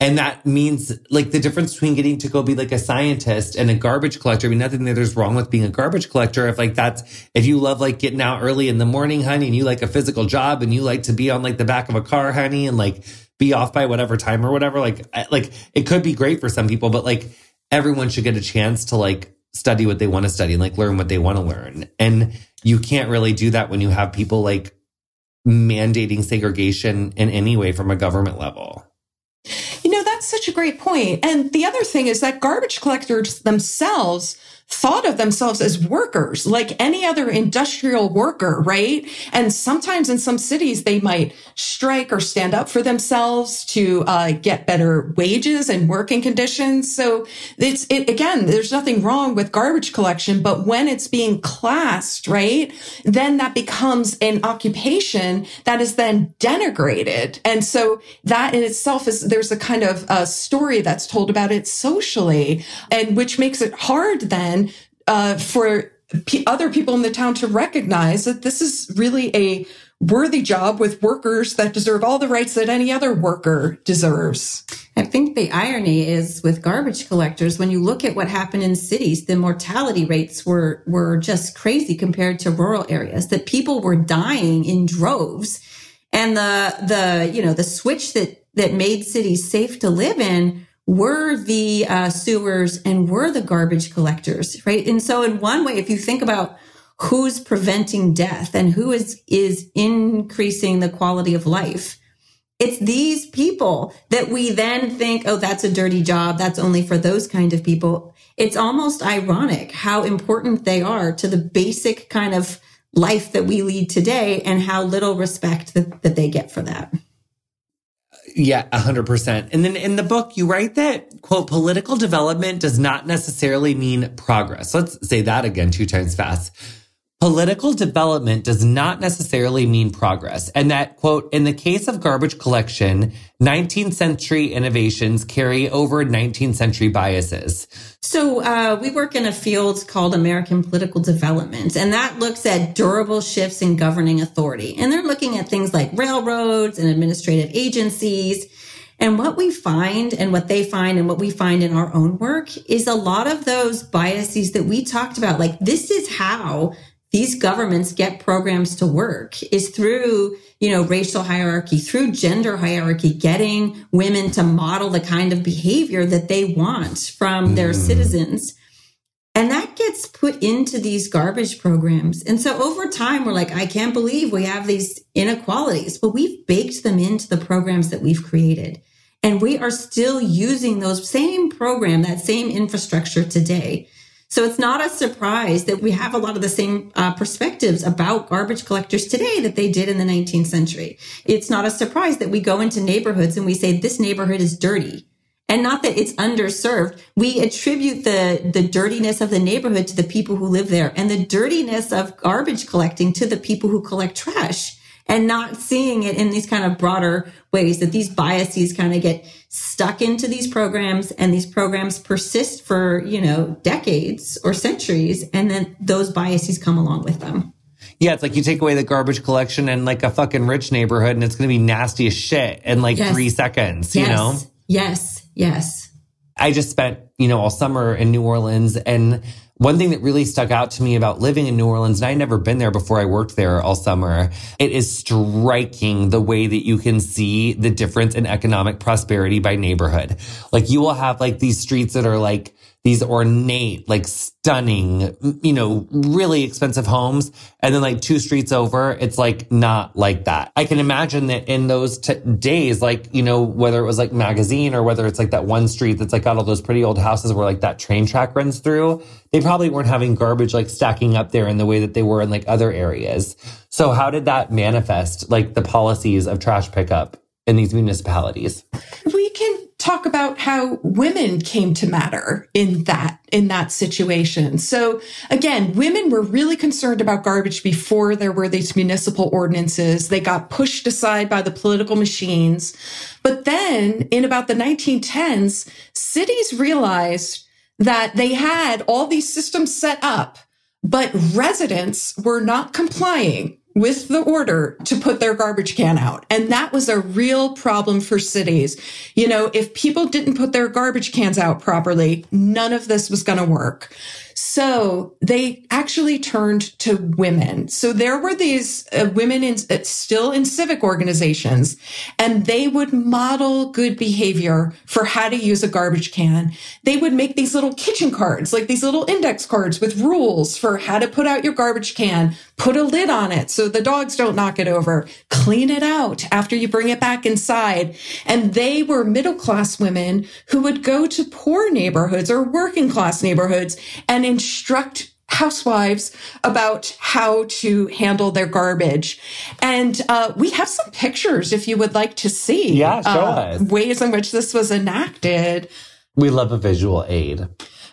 And that means like the difference between getting to go be like a scientist and a garbage collector. I mean, nothing that there's wrong with being a garbage collector. If like that's, if you love like getting out early in the morning, honey, and you like a physical job and you like to be on like the back of a car, honey, and like be off by whatever time or whatever, like it could be great for some people, but like everyone should get a chance to like study what they want to study and like learn what they want to learn. And you can't really do that when you have people like mandating segregation in any way from a government level. You know, that's such a great point. And the other thing is that garbage collectors themselves thought of themselves as workers, like any other industrial worker, right? And sometimes in some cities, they might strike or stand up for themselves to get better wages and working conditions. So again, there's nothing wrong with garbage collection, but when it's being classed, right, then that becomes an occupation that is then denigrated. And so that in itself is, there's a kind of a story that's told about it socially, and which makes it hard then for other people in the town to recognize that this is really a worthy job with workers that deserve all the rights that any other worker deserves. I think the irony is with garbage collectors, when you look at what happened in cities, the mortality rates were just crazy compared to rural areas, that people were dying in droves. And the switch that made cities safe to live in were the sewers and were the garbage collectors, right? And so in one way, if you think about who's preventing death and who is increasing the quality of life, it's these people that we then think, oh, that's a dirty job. That's only for those kind of people. It's almost ironic how important they are to the basic kind of life that we lead today and how little respect that they get for that. Yeah, 100%. And then in the book, you write that, quote, political development does not necessarily mean progress. Let's say that again 2 times fast. Political development does not necessarily mean progress. And that, quote, in the case of garbage collection, 19th century innovations carry over 19th century biases. So we work in a field called American political development, and that looks at durable shifts in governing authority. And they're looking at things like railroads and administrative agencies. And what we find and what they find and what we find in our own work is a lot of those biases that we talked about, like this is how these governments get programs to work, is through, racial hierarchy, through gender hierarchy, getting women to model the kind of behavior that they want from their citizens. And that gets put into these garbage programs. And so over time, we're like, I can't believe we have these inequalities, but we've baked them into the programs that we've created. And we are still using those same program, that same infrastructure today. So it's not a surprise that we have a lot of the same perspectives about garbage collectors today that they did in the 19th century. It's not a surprise that we go into neighborhoods and we say, this neighborhood is dirty. And not that it's underserved. We attribute the dirtiness of the neighborhood to the people who live there and the dirtiness of garbage collecting to the people who collect trash, and not seeing it in these kind of broader ways that these biases kind of get stuck into these programs, and these programs persist for, decades or centuries, and then those biases come along with them. Yeah, it's like you take away the garbage collection and like a fucking rich neighborhood and it's going to be nasty as shit in like 3 seconds, you know? Yes. I just spent, all summer in New Orleans, and one thing that really stuck out to me about living in New Orleans, and I'd never been there before I worked there all summer, it is striking the way that you can see the difference in economic prosperity by neighborhood. Like you will have like these streets that are like these ornate, like stunning, really expensive homes. And then like 2 streets over, it's like not like that. I can imagine that in those days, like, whether it was like Magazine or whether it's like that one street that's like got all those pretty old houses where like that train track runs through, they probably weren't having garbage like stacking up there in the way that they were in like other areas. So how did that manifest like the policies of trash pickup in these municipalities? We can talk about how women came to matter in that situation. So again, women were really concerned about garbage before there were these municipal ordinances. They got pushed aside by the political machines. But then in about the 1910s, cities realized that they had all these systems set up But residents were not complying with the order to put their garbage can out. And that was a real problem for cities. You know, if people didn't put their garbage cans out properly, none of this was going to work. So they actually turned to women. So there were these women still in civic organizations, and they would model good behavior for how to use a garbage can. They would make these little kitchen cards, like these little index cards with rules for how to put out your garbage can, put a lid on it so the dogs don't knock it over, clean it out after you bring it back inside. And they were middle-class women who would go to poor neighborhoods or working-class neighborhoods and instruct housewives about how to handle their garbage. And we have some pictures if you would like to see ways in which this was enacted. We love a visual aid.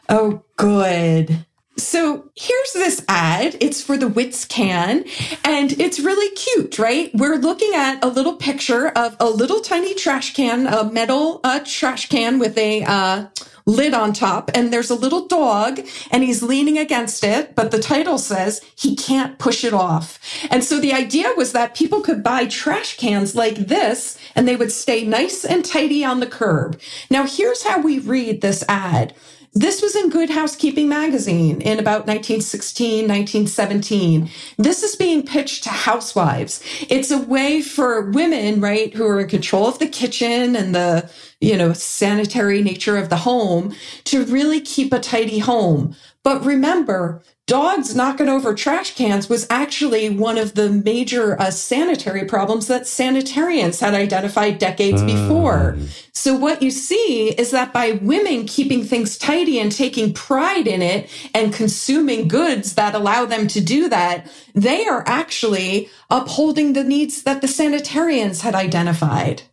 Oh, good. So here's this ad. It's for the Wits Can, and it's really cute, right? We're looking at a little picture of a little tiny trash can, a metal trash can with a lid on top, and there's a little dog, and he's leaning against it, but the title says he can't push it off. And so the idea was that people could buy trash cans like this, and they would stay nice and tidy on the curb. Now, here's how we read this ad. This was in Good Housekeeping magazine in about 1916, 1917. This is being pitched to housewives. It's a way for women, right, who are in control of the kitchen and the, you know, sanitary nature of the home to really keep a tidy home. But remember, dogs knocking over trash cans was actually one of the major sanitary problems that sanitarians had identified decades before. So what you see is that by women keeping things tidy and taking pride in it and consuming goods that allow them to do that, they are actually upholding the needs that the sanitarians had identified.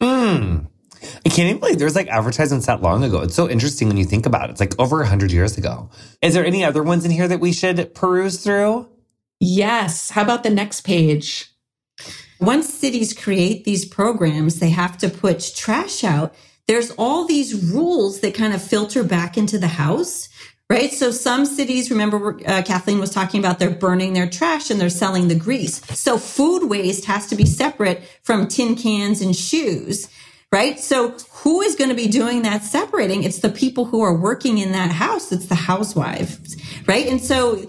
I can't even believe there's like advertisements that long ago. It's so interesting when you think about it. It's like over 100 years ago. Is there any other ones in here that we should peruse through? Yes. How about the next page? Once cities create these programs, they have to put trash out. There's all these rules that kind of filter back into the house, right? So some cities, remember Kathleen was talking about, they're burning their trash and they're selling the grease. So food waste has to be separate from tin cans and shoes. Right? So who is going to be doing that separating? It's the people who are working in that house. It's the housewives, right? And so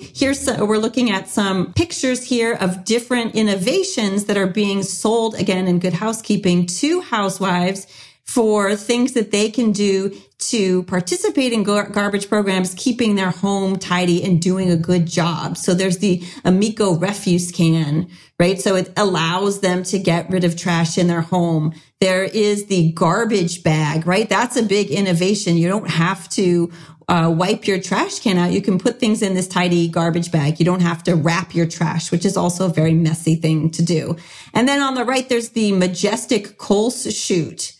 we're looking at some pictures here of different innovations that are being sold, again, in Good Housekeeping to housewives for things that they can do to participate in garbage programs, keeping their home tidy and doing a good job. So there's the Amico refuse can, right? So it allows them to get rid of trash in their home. There is the garbage bag, right? That's a big innovation. You don't have to wipe your trash can out. You can put things in this tidy garbage bag. You don't have to wrap your trash, which is also a very messy thing to do. And then on the right, there's the majestic Coles chute,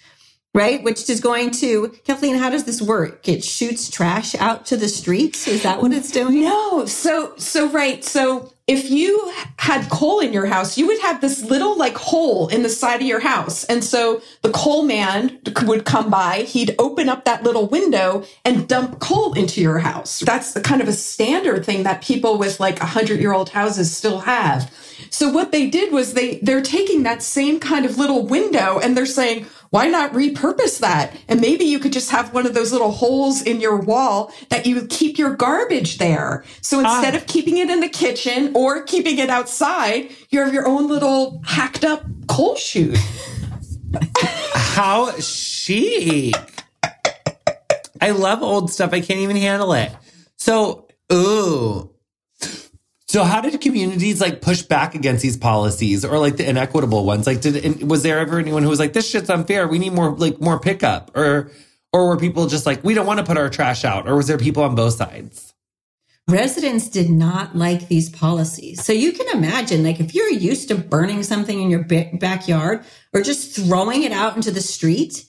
right? Which is going to, Kathleen, how does this work? It shoots trash out to the streets? Is that what it's doing? No. So right. So if you had coal in your house, you would have this little like hole in the side of your house. And so the coal man would come by, he'd open up that little window and dump coal into your house. That's the kind of a standard thing that people with like 100-year-old houses still have. So what they did was they're taking that same kind of little window and they're saying, why not repurpose that? And maybe you could just have one of those little holes in your wall that you keep your garbage there. So instead of keeping it in the kitchen or keeping it outside, you have your own little hacked up coal chute. How chic. I love old stuff. I can't even handle it. So, ooh. So how did communities like push back against these policies or like the inequitable ones? Like, was there ever anyone who was like, this shit's unfair. We need more pickup, or were people just like, we don't want to put our trash out? Or was there people on both sides? Residents did not like these policies. So you can imagine, like, if you're used to burning something in your backyard or just throwing it out into the street,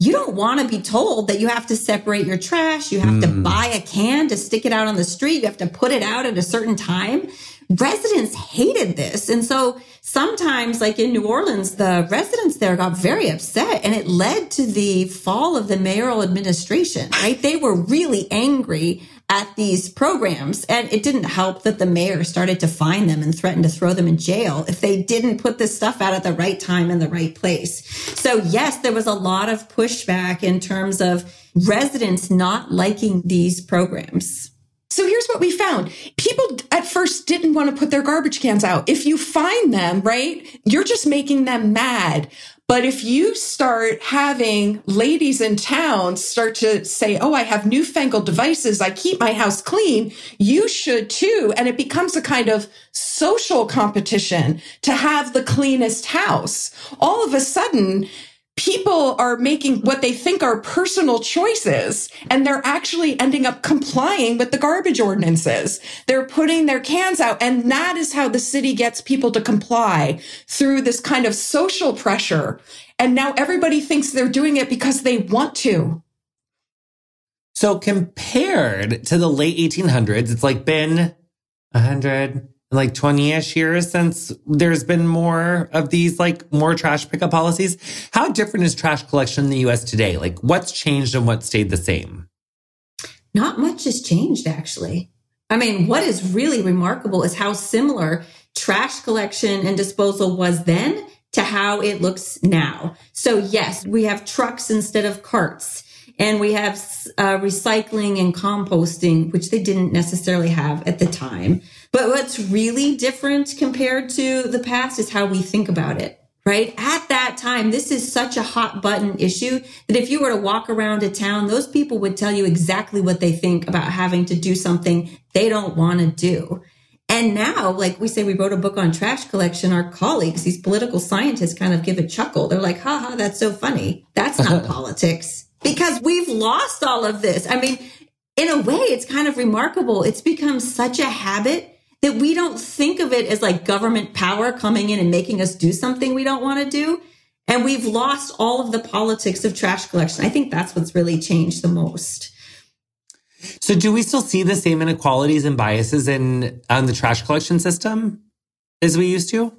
you don't want to be told that you have to separate your trash. You have to buy a can to stick it out on the street. You have to put it out at a certain time. Residents hated this. And so sometimes, like in New Orleans, the residents there got very upset, and it led to the fall of the mayoral administration, right? They were really angry at these programs. And it didn't help that the mayor started to fine them and threatened to throw them in jail if they didn't put this stuff out at the right time in the right place. So yes, there was a lot of pushback in terms of residents not liking these programs. So here's what we found. People at first didn't want to put their garbage cans out. If you fine them, right, you're just making them mad. But if you start having ladies in town start to say, oh, I have newfangled devices, I keep my house clean, you should too. And it becomes a kind of social competition to have the cleanest house. All of a sudden, people are making what they think are personal choices, and they're actually ending up complying with the garbage ordinances. They're putting their cans out, and that is how the city gets people to comply, through this kind of social pressure. And now everybody thinks they're doing it because they want to. So compared to the late 1800s, it's like been 20-ish years since there's been more of these, like, more trash pickup policies. How different is trash collection in the U.S. today? Like, what's changed and what stayed the same? Not much has changed, actually. I mean, what is really remarkable is how similar trash collection and disposal was then to how it looks now. So yes, we have trucks instead of carts. And we have recycling and composting, which they didn't necessarily have at the time. But what's really different compared to the past is how we think about it, right? At that time, this is such a hot button issue that if you were to walk around a town, those people would tell you exactly what they think about having to do something they don't want to do. And now, like we say, we wrote a book on trash collection. Our colleagues, these political scientists, kind of give a chuckle. They're like, ha ha, that's so funny. That's not politics. Because we've lost all of this. I mean, in a way, it's kind of remarkable. It's become such a habit that we don't think of it as like government power coming in and making us do something we don't want to do. And we've lost all of the politics of trash collection. I think that's what's really changed the most. So do we still see the same inequalities and biases on the trash collection system as we used to?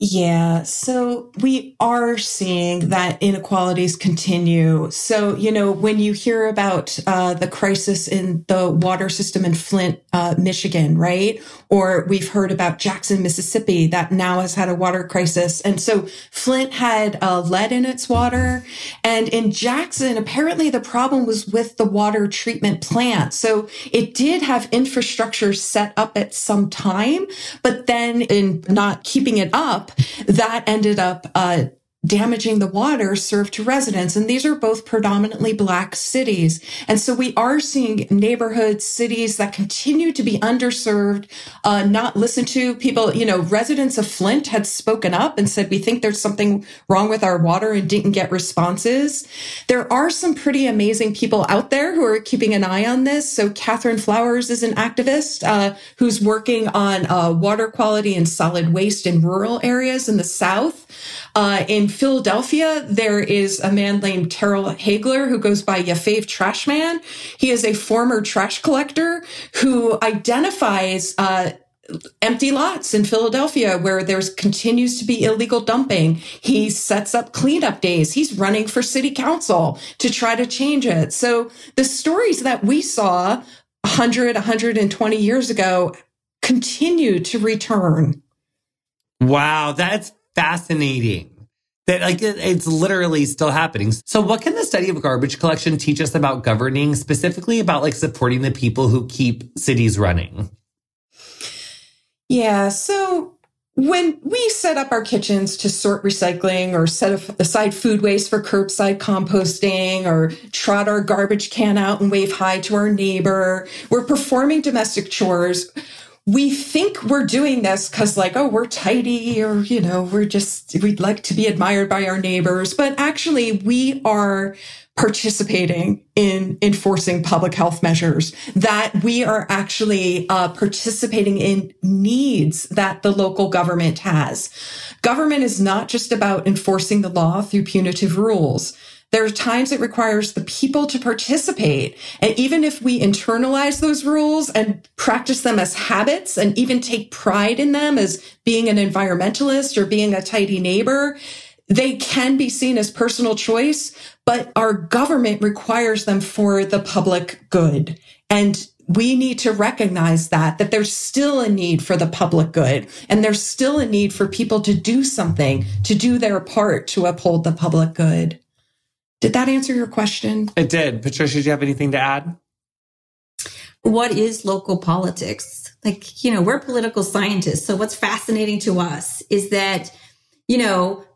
Yeah, so we are seeing that inequalities continue. So, you know, when you hear about the crisis in the water system in Flint, Michigan, right? Or we've heard about Jackson, Mississippi, that now has had a water crisis. And so Flint had lead in its water. And in Jackson, apparently the problem was with the water treatment plant. So it did have infrastructure set up at some time, but then in not keeping it up, that ended up damaging the water served to residents. And these are both predominantly Black cities. And so we are seeing neighborhoods, cities that continue to be underserved, not listened to. People, you know, residents of Flint had spoken up and said, we think there's something wrong with our water, and didn't get responses. There are some pretty amazing people out there who are keeping an eye on this. So Catherine Flowers is an activist who's working on water quality and solid waste in rural areas in the South. In Philadelphia, there is a man named Terrell Hagler who goes by Yafave Trashman. He is a former trash collector who identifies empty lots in Philadelphia where there's continues to be illegal dumping. He sets up cleanup days. He's running for city council to try to change it. So the stories that we saw 100, 120 years ago continue to return. Wow, that's fascinating. That, like, it's literally still happening. So what can the study of garbage collection teach us about governing, specifically about, like, supporting the people who keep cities running? Yeah, so when we set up our kitchens to sort recycling, or set aside food waste for curbside composting, or trot our garbage can out and wave hi to our neighbor, we're performing domestic chores. We think we're doing this because, like, oh, we're tidy, or, you know, we'd like to be admired by our neighbors. But actually, we are participating in enforcing public health measures, that we are actually participating in needs that the local government has. Government is not just about enforcing the law through punitive rules. There are times it requires the people to participate. And even if we internalize those rules and practice them as habits, and even take pride in them as being an environmentalist or being a tidy neighbor, They can be seen as personal choice, but our government requires them for the public good. And we need to recognize that there's still a need for the public good, and there's still a need for people to do something, to do their part to uphold the public good. Did that answer your question? It did. Patricia, do you have anything to add? What is local politics? We're political scientists. So what's fascinating to us is that,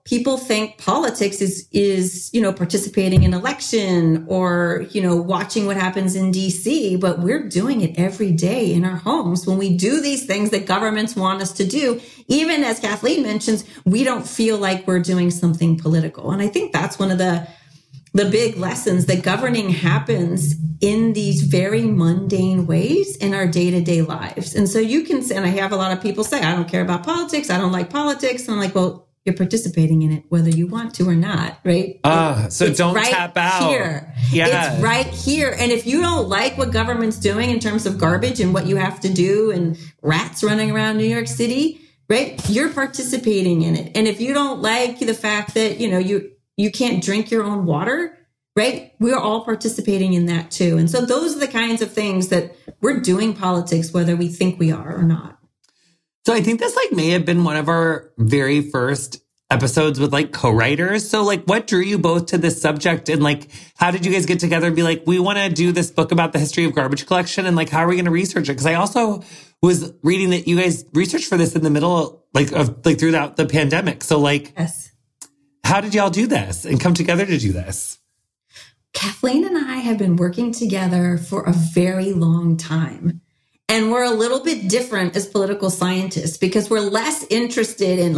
people think politics is participating in election or, watching what happens in DC, but we're doing it every day in our homes. When we do these things that governments want us to do, even as Kathleen mentions, we don't feel like we're doing something political. And I think that's one of the big lessons, that governing happens in these very mundane ways in our day-to-day lives. And so and I have a lot of people say, I don't care about politics. I don't like politics. And I'm like, well, you're participating in it, whether you want to or not, right? So don't tap out. Yeah. It's right here. And if you don't like what government's doing in terms of garbage and what you have to do and rats running around New York City, right? You're participating in it. And if you don't like the fact that, you can't drink your own water, right? We're all participating in that too. And so those are the kinds of things that we're doing politics, whether we think we are or not. So I think this may have been one of our very first episodes with co-writers. So what drew you both to this subject, and how did you guys get together and be we want to do this book about the history of garbage collection, and how are we going to research it? Because I also was reading that you guys researched for this in the middle of throughout the pandemic. So yes. How did y'all do this and come together to do this? Kathleen and I have been working together for a very long time. And we're a little bit different as political scientists because we're less interested in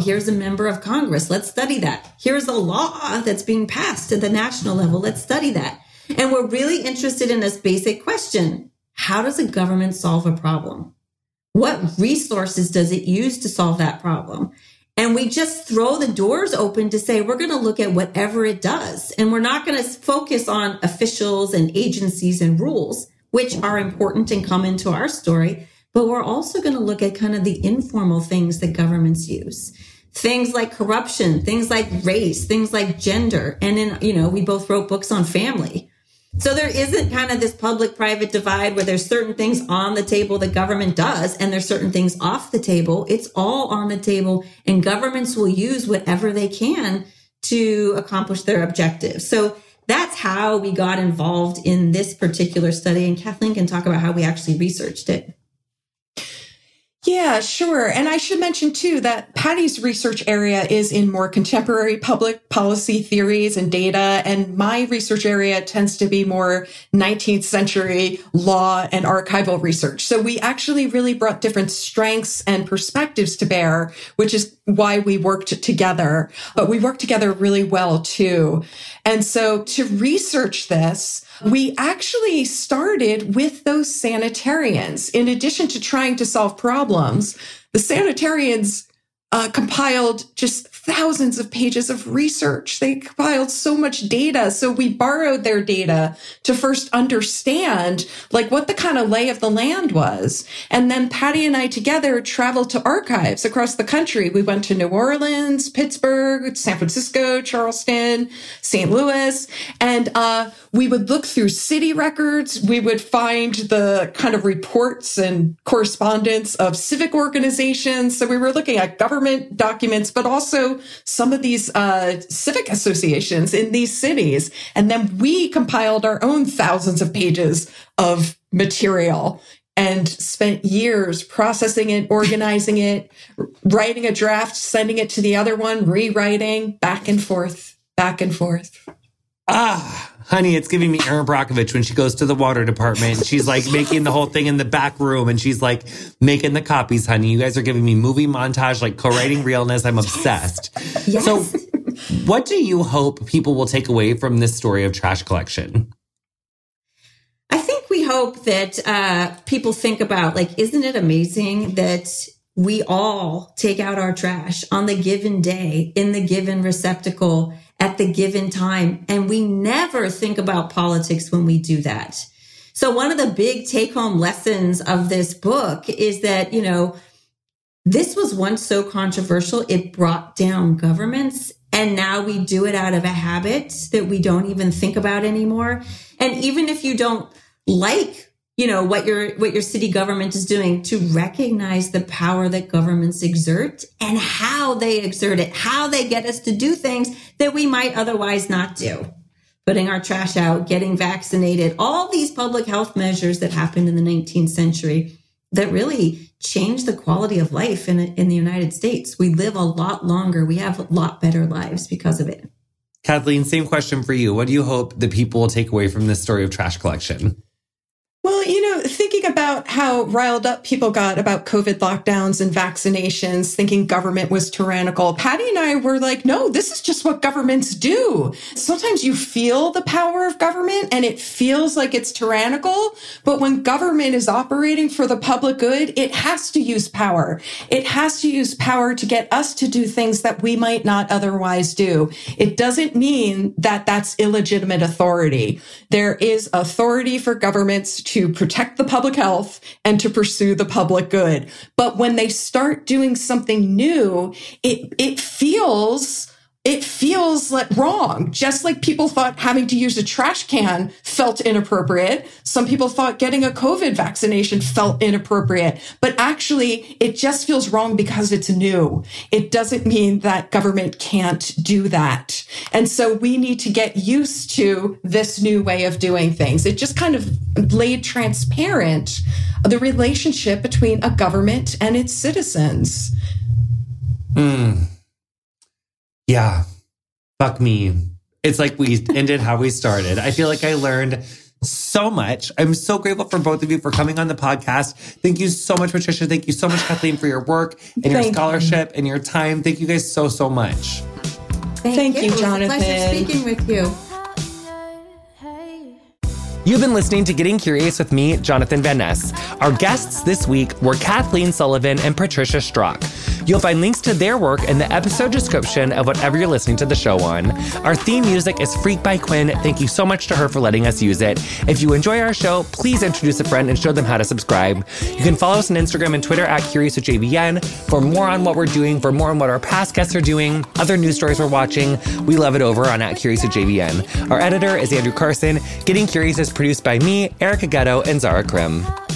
here's a member of Congress. Let's study that. Here's a law that's being passed at the national level. Let's study that. And we're really interested in this basic question. How does a government solve a problem? What resources does it use to solve that problem? And we just throw the doors open to say, we're going to look at whatever it does. And we're not going to focus on officials and agencies and rules, which are important and come into our story, but we're also going to look at kind of the informal things that governments use. Things like corruption, things like race, things like gender. And then, we both wrote books on family. So there isn't kind of this public-private divide where there's certain things on the table that government does and there's certain things off the table. It's all on the table, and governments will use whatever they can to accomplish their objectives. So that's how we got involved in this particular study. And Kathleen can talk about how we actually researched it. Yeah, sure. And I should mention, too, that Patty's research area is in more contemporary public policy theories and data. And my research area tends to be more 19th century law and archival research. So we actually really brought different strengths and perspectives to bear, which is why we worked together. But we worked together really well, too. And so to research this, we actually started with those sanitarians. In addition to trying to solve problems, the sanitarians compiled just thousands of pages of research. They compiled so much data. So we borrowed their data to first understand what the kind of lay of the land was. And then Patty and I together traveled to archives across the country. We went to New Orleans, Pittsburgh, San Francisco, Charleston, St. Louis. And we would look through city records. We would find the kind of reports and correspondence of civic organizations. So we were looking at government documents, but also some of these civic associations in these cities. And then we compiled our own thousands of pages of material and spent years processing it, organizing it, writing a draft, sending it to the other one, rewriting, back and forth. Ah, honey, it's giving me Erin Brockovich when she goes to the water department. She's making the whole thing in the back room, and she's making the copies, honey. You guys are giving me movie montage, co-writing realness. I'm obsessed. Yes. So what do you hope people will take away from this story of trash collection? I think we hope that people think about, isn't it amazing that we all take out our trash on the given day, in the given receptacle, at the given time. And we never think about politics when we do that. So one of the big take-home lessons of this book is that, this was once so controversial, it brought down governments And now we do it out of a habit that we don't even think about anymore. And even if you don't like, you know, what your city government is doing, to recognize the power that governments exert and how they exert it, how they get us to do things that we might otherwise not do. Putting our trash out, getting vaccinated, all these public health measures that happened in the 19th century that really changed the quality of life in the United States. We live a lot longer. We have a lot better lives because of it. Kathleen, same question for you. What do you hope that people will take away from this story of trash collection? Well, you know, thinking about how riled up people got about COVID lockdowns and vaccinations, thinking government was tyrannical, Patty and I were like, no, this is just what governments do. Sometimes you feel the power of government and it feels like it's tyrannical. But when government is operating for the public good, it has to use power. It has to use power to get us to do things that we might not otherwise do. It doesn't mean that that's illegitimate authority. There is authority for governments to protect the public health and to pursue the public good. But when they start doing something new, it feels like wrong. Just like people thought having to use a trash can felt inappropriate. Some people thought getting a COVID vaccination felt inappropriate. But actually, it just feels wrong because it's new. It doesn't mean that government can't do that. And so we need to get used to this new way of doing things. It just kind of laid transparent the relationship between a government and its citizens. Yeah. Fuck me. It's like we ended how we started. I feel like I learned so much. I'm so grateful for both of you for coming on the podcast. Thank you so much, Patricia. Thank you so much, Kathleen, for your work and your scholarship and your time. Thank you guys so, so much. Thank you, Jonathan. It was a pleasure speaking with you. You've been listening to Getting Curious with me, Jonathan Van Ness. Our guests this week were Kathleen Sullivan and Patricia Strach. You'll find links to their work in the episode description of whatever you're listening to the show on. Our theme music is Freak by Quinn. Thank you so much to her for letting us use it. If you enjoy our show, please introduce a friend and show them how to subscribe. You can follow us on Instagram and Twitter at CuriousWithJVN for more on what we're doing, for more on what our past guests are doing, other news stories we're watching. We love it over on at CuriousWithJVN. Our editor is Andrew Carson. Getting Curious is produced by me, Erica Ghetto, and Zara Krim.